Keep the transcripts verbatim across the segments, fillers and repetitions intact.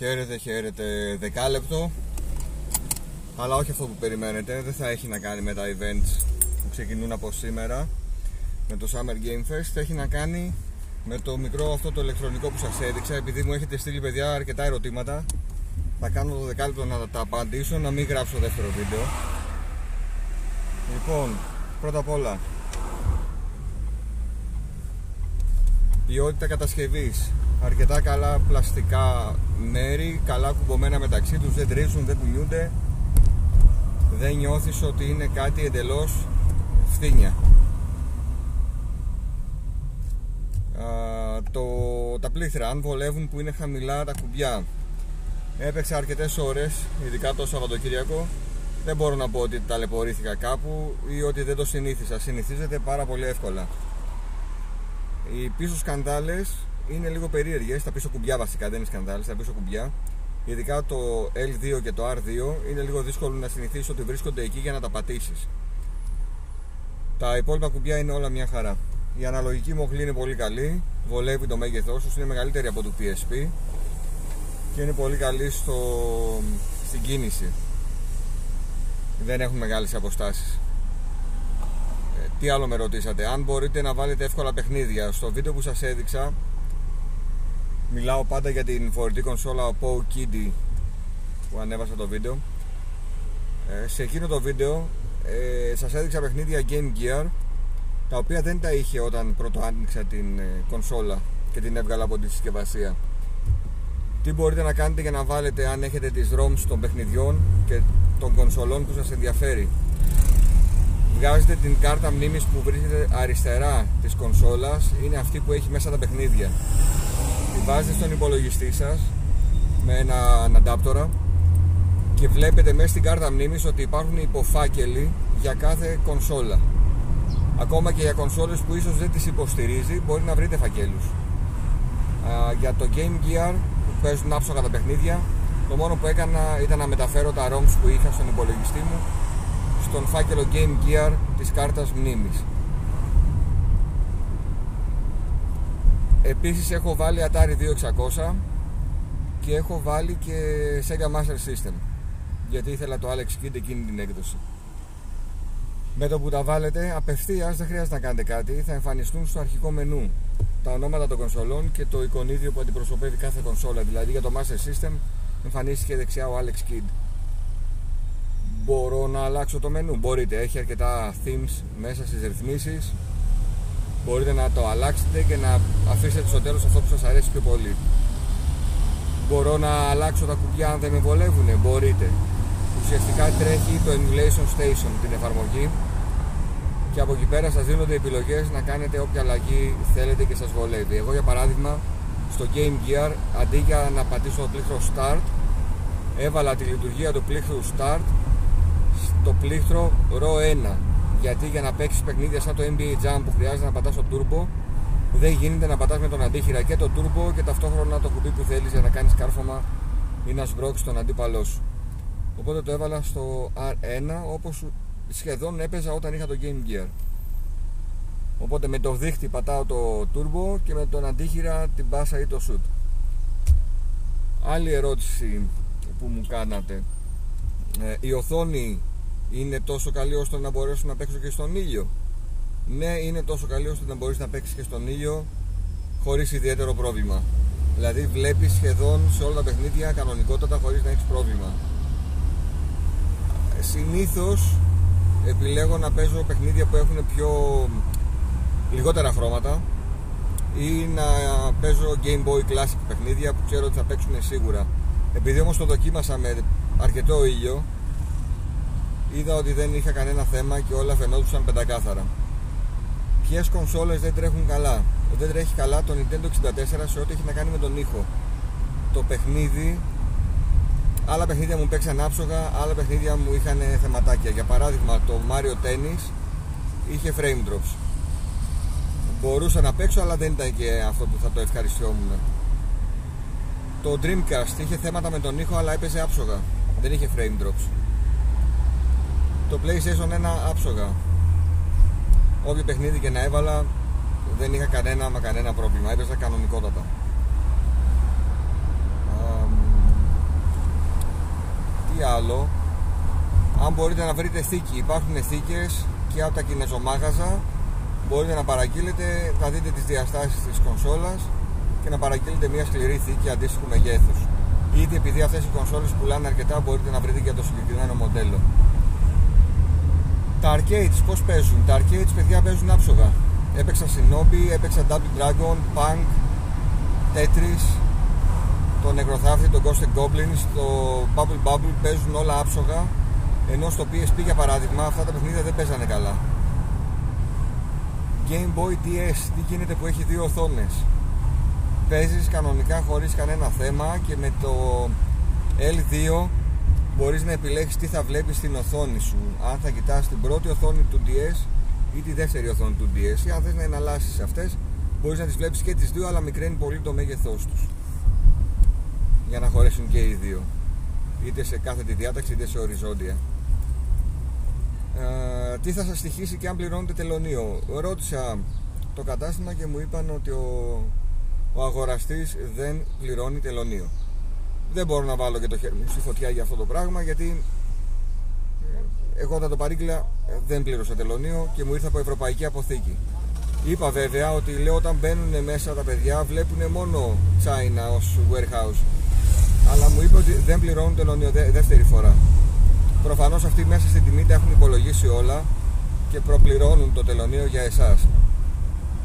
Χαίρετε, χαίρετε, δεκάλεπτο. Αλλά όχι αυτό που περιμένετε, δεν θα έχει να κάνει με τα events που ξεκινούν από σήμερα, με το Summer Game Fest. Έχει να κάνει με το μικρό αυτό το ηλεκτρονικό που σας έδειξα. Επειδή μου έχετε στείλει, παιδιά, αρκετά ερωτήματα, θα κάνω το δεκάλεπτο να τα απαντήσω, να μην γράψω δεύτερο βίντεο. Λοιπόν, πρώτα απ' όλα, ποιότητα κατασκευής. Αρκετά καλά πλαστικά μέρη, καλά κουμπωμένα μεταξύ τους, δεν τρίζουν, δεν κουνιούνται. Δεν νιώθεις ότι είναι κάτι εντελώς φθήνια. Α, το, τα πλήθρα, αν βολεύουν που είναι χαμηλά τα κουμπιά. Έπαιξα αρκετές ώρες, ειδικά το Σαββατοκύριακο. Δεν μπορώ να πω ότι ταλαιπωρήθηκα κάπου ή ότι δεν το συνήθισα. Συνηθίζεται πάρα πολύ εύκολα. Οι πίσω σκανδάλες είναι λίγο περίεργες, τα πίσω κουμπιά βασικά, δεν είναι σκανδάλες, τα πίσω κουμπιά. Ειδικά το L δύο και το R δύο είναι λίγο δύσκολο να συνηθίσεις ότι βρίσκονται εκεί για να τα πατήσεις. Τα υπόλοιπα κουμπιά είναι όλα μια χαρά. Η αναλογική μοχλή είναι πολύ καλή, βολεύει το μέγεθός τους, είναι μεγαλύτερη από το P S P και είναι πολύ καλή στο... στην κίνηση. Δεν έχουν μεγάλες αποστάσεις. Ε, τι άλλο με ρωτήσατε, αν μπορείτε να βάλετε εύκολα παιχνίδια. Στο βίντεο που σας έδειξα, μιλάω πάντα για την φορητή κονσόλα Towkiddy που ανέβασα το βίντεο. Ε, σε εκείνο το βίντεο ε, σας έδειξα παιχνίδια Game Gear, τα οποία δεν τα είχε όταν πρώτο άνοιξα την ε, κονσόλα και την έβγαλα από τη συσκευασία. Τι μπορείτε να κάνετε για να βάλετε, αν έχετε τις ROMs των παιχνιδιών και των κονσολών που σας ενδιαφέρει. Βγάζετε την κάρτα μνήμης που βρίσκεται αριστερά της κονσόλας, είναι αυτή που έχει μέσα τα παιχνίδια. Τη βάζετε στον υπολογιστή σας με έναν αντάπτορα και βλέπετε μέσα στην κάρτα μνήμης ότι υπάρχουν υποφάκελοι για κάθε κονσόλα. Ακόμα και για κονσόλες που ίσως δεν τις υποστηρίζει, μπορεί να βρείτε φακέλους. Α, για το Game Gear που παίζουν άψογα τα παιχνίδια, το μόνο που έκανα ήταν να μεταφέρω τα ROMs που είχα στον υπολογιστή μου στον φάκελο Game Gear της κάρτας μνήμης. Επίσης έχω βάλει Atari δύο χιλιάδες εξακόσια και έχω βάλει και Sega Master System, γιατί ήθελα το Alex Kid εκείνη την έκδοση. Με το που τα βάλετε απευθείας, δεν χρειάζεται να κάνετε κάτι, θα εμφανιστούν στο αρχικό μενού τα ονόματα των κονσολών και το εικονίδιο που αντιπροσωπεύει κάθε κονσόλα. Δηλαδή για το Master System εμφανίστηκε δεξιά ο Alex Kid. Μπορώ να αλλάξω το μενού? Μπορείτε, έχει αρκετά themes μέσα στις ρυθμίσεις. Μπορείτε να το αλλάξετε και να αφήσετε στο τέλος αυτό που σας αρέσει πιο πολύ. Μπορώ να αλλάξω τα κουμπιά αν δεν με βολεύουνε? Μπορείτε. Ουσιαστικά τρέχει το Emulation Station την εφαρμογή και από εκεί πέρα σας δίνονται επιλογές να κάνετε όποια αλλαγή θέλετε και σας βολεύει. Εγώ για παράδειγμα στο Game Gear, αντί για να πατήσω το πλήκτρο Start, έβαλα τη λειτουργία του πλήκτρου Start στο πλήκτρο Ρο ένα. Γιατί για να παίξεις παιχνίδια σαν το N B A Jam που χρειάζεται να πατάς το turbo, δεν γίνεται να πατάς με τον αντίχειρα και το turbo και ταυτόχρονα το κουμπί που θέλεις για να κάνεις κάρφωμα ή να σμπρώξεις τον αντίπαλό σου. Οπότε το έβαλα στο R ένα, όπως σχεδόν έπαιζα όταν είχα το Game Gear. Οπότε με το δίχτυ πατάω το turbo και με τον αντίχειρα την μπάσα ή το shoot. Άλλη ερώτηση που μου κάνατε, ε, η οθόνη είναι τόσο καλή ώστε να μπορέσω να παίξω και στον ήλιο? Ναι, είναι τόσο καλή ώστε να μπορείς να παίξεις και στον ήλιο χωρίς ιδιαίτερο πρόβλημα. Δηλαδή βλέπεις σχεδόν σε όλα τα παιχνίδια κανονικότατα χωρίς να έχεις πρόβλημα. Συνήθως επιλέγω να παίζω παιχνίδια που έχουν πιο λιγότερα χρώματα ή να παίζω Game Boy Classic παιχνίδια που ξέρω ότι θα παίξουν σίγουρα. Επειδή όμως το δοκίμασα με αρκετό ήλιο, είδα ότι δεν είχα κανένα θέμα και όλα φαινόντουσαν πεντακάθαρα. Ποιες κονσόλες δεν τρέχουν καλά? Δεν τρέχει καλά το Nintendo εξήντα τέσσερα σε ό,τι έχει να κάνει με τον ήχο. Το παιχνίδι, άλλα παιχνίδια μου παίξαν άψογα, άλλα παιχνίδια μου είχαν θεματάκια. Για παράδειγμα το Mario Tennis είχε frame drops. Μπορούσα να παίξω, αλλά δεν ήταν και αυτό που θα το ευχαριστιόμουν. Το Dreamcast είχε θέματα με τον ήχο, αλλά έπαιζε άψογα, δεν είχε frame drops. Το PlayStation ένα άψογα. Όποιο παιχνίδι και να έβαλα δεν είχα κανένα μα κανένα πρόβλημα, έπαιζα κανονικότατα. καλό. Αν μπορείτε να βρείτε stickers, υπάρχουν stickers και από τα κινεζομάγαζα. Μπορείτε να παραγγείλετε, να δείτε τις διαστάσεις της κονσόλας και να παραγγείλετε μια σκληρή θήκη αντίστοιχου μεγέθους. Ήδη επειδή αυτές οι κονσόλες πουλάνε αρκετά, μπορείτε να βρείτε και το συγκεκριμένο μοντέλο. Τα arcades πώς παίζουν? Τα arcades, παιδιά, παίζουν άψογα. Έπαιξα Shinobi, έπαιξα Double Dragon, Punk, Tetris, το νεκροθάφτη, το Ghost and Goblins, το Bubble Bubble, παίζουν όλα άψογα. Ενώ στο πι ες πι, για παράδειγμα, αυτά τα παιχνίδια δεν παίζανε καλά. Game Boy ντι ες, τι γίνεται που έχει δύο οθόνες? Παίζεις κανονικά χωρίς κανένα θέμα και με το ελ δύο μπορείς να επιλέξεις τι θα βλέπεις στην οθόνη σου. Αν θα κοιτάς την πρώτη οθόνη του ντι ες ή τη δεύτερη οθόνη του ντι ες, ή αν θες να εναλλάσσεις αυτές, μπορείς να τις βλέπεις και τις δύο, αλλά μικραίνει πολύ το μέγεθός τους για να χωρέσουν και οι δύο, είτε σε κάθετη διάταξη είτε σε οριζόντια. Ε, τι θα σας στοιχήσει και αν πληρώνετε τελωνείο? Ρώτησα το κατάστημα και μου είπαν ότι ο, ο αγοραστής δεν πληρώνει τελωνείο. Δεν μπορώ να βάλω και το χέρι μου στη φωτιά για αυτό το πράγμα, γιατί εγώ όταν το παρήγγειλα δεν πλήρωσα τελωνείο και μου ήρθε από ευρωπαϊκή αποθήκη. Είπα βέβαια ότι, λέω, όταν μπαίνουν μέσα τα παιδιά βλέπουν μόνο China ως warehouse, αλλά μου είπε ότι δεν πληρώνουν τελωνείο δε, δεύτερη φορά. Προφανώς αυτοί μέσα στην τιμή τα έχουν υπολογίσει όλα και προπληρώνουν το τελωνείο για εσάς.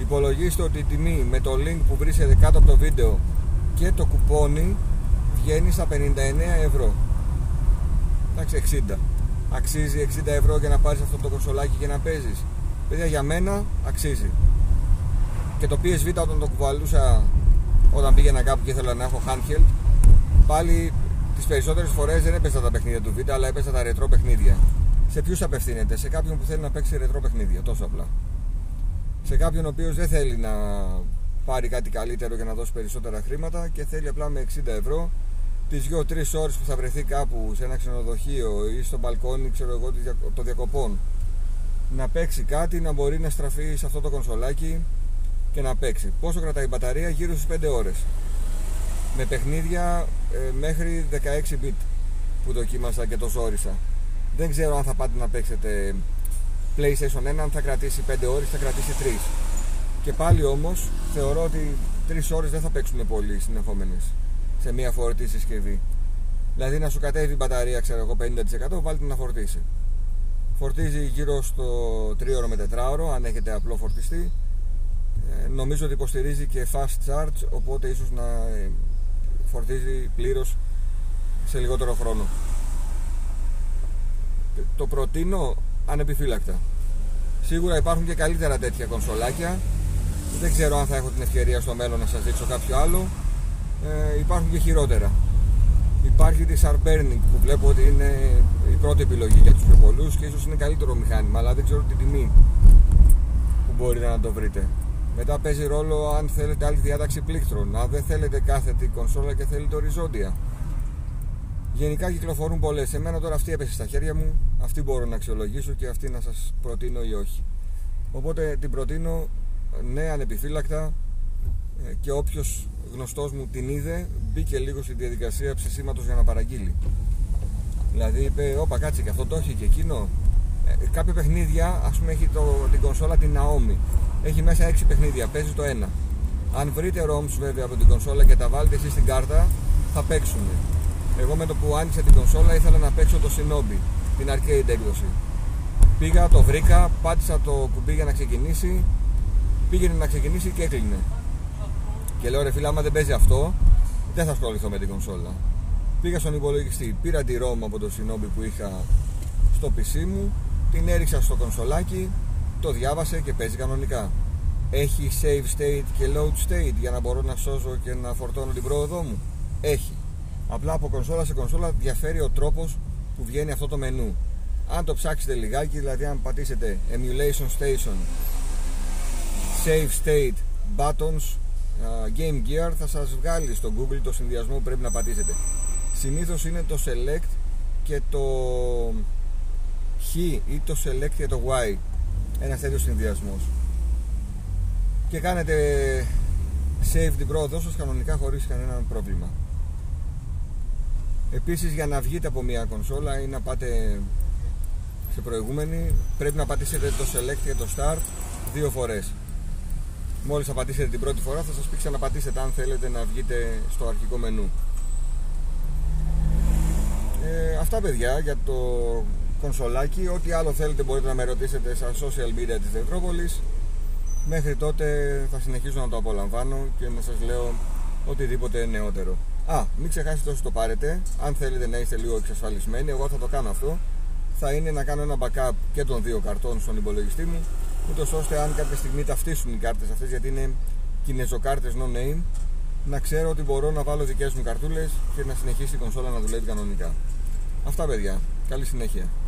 Υπολογίστε ότι η τιμή με το link που βρίσκεται κάτω από το βίντεο και το κουπόνι βγαίνει στα πενήντα εννέα ευρώ. Εντάξει, εξήντα. Αξίζει εξήντα ευρώ για να πάρεις αυτό το κονσολάκι και να παίζεις. Παιδιά, για μένα αξίζει. Και το πι ες Vita, όταν το κουβαλούσα, όταν πήγαινα κάπου και ήθελα να έχω handheld, πάλι τις περισσότερες φορές δεν έπαιζα τα παιχνίδια του Vita, αλλά έπαιζα τα ρετρό παιχνίδια. Σε ποιους απευθύνεται? Σε κάποιον που θέλει να παίξει ρετρό παιχνίδια, τόσο απλά. Σε κάποιον ο οποίος δεν θέλει να πάρει κάτι καλύτερο και να δώσει περισσότερα χρήματα και θέλει απλά με εξήντα ευρώ τις δύο τρεις ώρες που θα βρεθεί κάπου σε ένα ξενοδοχείο ή στο μπαλκόνι, ξέρω εγώ, των διακοπών, να παίξει κάτι, να μπορεί να στραφεί σε αυτό το κονσολάκι και να παίξει. Πόσο κρατάει η μπαταρία? Γύρω στις πέντε ώρες, με παιχνίδια ε, μέχρι δεκαέξι bit που δοκίμασα και το ζόρισα. Δεν ξέρω αν θα πάτε να παίξετε PlayStation ένα, αν θα κρατήσει πέντε ώρες, θα κρατήσει τρεις. Και πάλι όμως θεωρώ ότι τρεις ώρες δεν θα παίξουν πολύ συνεχόμενες σε μια φορτή συσκευή. Δηλαδή να σου κατέβει η μπαταρία, ξέρω εγώ, πενήντα τοις εκατό, βάλτε να φορτίσει. Φορτίζει γύρω στο τρία ώρο με τέσσερα ώρο, αν έχετε απλό φορτιστή. ε, Νομίζω ότι υποστηρίζει και fast charge, οπότε ίσως να φορτίζει πλήρως σε λιγότερο χρόνο. Το προτείνω ανεπιφύλακτα. Σίγουρα υπάρχουν και καλύτερα τέτοια κονσολάκια. Δεν ξέρω αν θα έχω την ευκαιρία στο μέλλον να σας δείξω κάποιο άλλο. ε, Υπάρχουν και χειρότερα. Υπάρχει τη Sharp Burning που βλέπω ότι είναι η πρώτη επιλογή για τους πιο πολλούς και ίσως είναι καλύτερο μηχάνημα, αλλά δεν ξέρω την τιμή που μπορείτε να το βρείτε. Μετά παίζει ρόλο αν θέλετε άλλη διάταξη πλήκτρων, αν δεν θέλετε κάθετη κονσόλα και θέλετε οριζόντια. Γενικά κυκλοφορούν πολλές. Εμένα τώρα αυτή έπεσε στα χέρια μου, αυτή μπορώ να αξιολογήσω και αυτή να σας προτείνω ή όχι. Οπότε την προτείνω, ναι, ανεπιφύλακτα, και όποιος γνωστός μου την είδε μπήκε λίγο στη διαδικασία ψησίματος για να παραγγείλει. Δηλαδή είπε, όπα, κάτσε, και αυτό το έχει και εκείνο. ε, Κάποια παιχνίδια, ας πούμε, έχει το, την κονσόλα την Naomi, έχει μέσα έξι παιχνίδια, παίζει το ένα. Αν βρείτε ROMs βέβαια από την κονσόλα και τα βάλετε εσείς στην κάρτα, θα παίξουν. Εγώ με το που άνοιξα την κονσόλα ήθελα να παίξω το Shinobi, την arcade έκδοση. Πήγα, το βρήκα, πάτησα το κουμπί για να ξεκινήσει, πήγαινε να ξεκινήσει και έκλεινε. Και λέω, ρε φίλε, άμα δεν παίζει αυτό, δεν θα ασχοληθώ με την κονσόλα. Πήγα στον υπολογιστή, πήρα τη ROM από το Shinobi που είχα στο πι σι μου, την έριξα στο κονσολάκι, το διάβασε και παίζει κανονικά. Έχει save state και load state για να μπορώ να σώζω και να φορτώνω την πρόοδό μου? Έχει. Απλά από κονσόλα σε κονσόλα διαφέρει ο τρόπος που βγαίνει αυτό το μενού. Αν το ψάξετε λιγάκι, δηλαδή αν πατήσετε Emulation Station, Save State, Buttons, Game Gear, θα σας βγάλει στο Google το συνδυασμό που πρέπει να πατήσετε. Συνήθως είναι το Select και το H ή το Select και το Y, ένας τέτοιος συνδυασμός. Και κάνετε save την πρόοδό σας κανονικά χωρίς κανένα πρόβλημα. Επίσης, για να βγείτε από μια κονσόλα ή να πάτε σε προηγούμενη, πρέπει να πατήσετε το Select και το Start δύο φορές. Μόλις θα πατήσετε την πρώτη φορά, θα σας πει ξαναπατήσετε αν θέλετε να βγείτε στο αρχικό μενού. Ε, αυτά, παιδιά, για το κονσολάκι. Ό,τι άλλο θέλετε μπορείτε να με ρωτήσετε στα social media της Δεντρόπολης. Μέχρι τότε θα συνεχίζω να το απολαμβάνω και να σας λέω οτιδήποτε νεότερο. Α, μην ξεχάσετε όσοι το πάρετε, αν θέλετε να είστε λίγο εξασφαλισμένοι, εγώ θα το κάνω αυτό, θα είναι να κάνω ένα backup και των δύο καρτών στον υπολογιστή μου, ούτως ώστε αν κάποια στιγμή ταυτίσουν οι κάρτες αυτές, γιατί είναι κινεζοκάρτες no name, να ξέρω ότι μπορώ να βάλω δικές μου καρτούλες και να συνεχίσει η κονσόλα να δουλεύει κανονικά. Αυτά, παιδιά, καλή συνέχεια.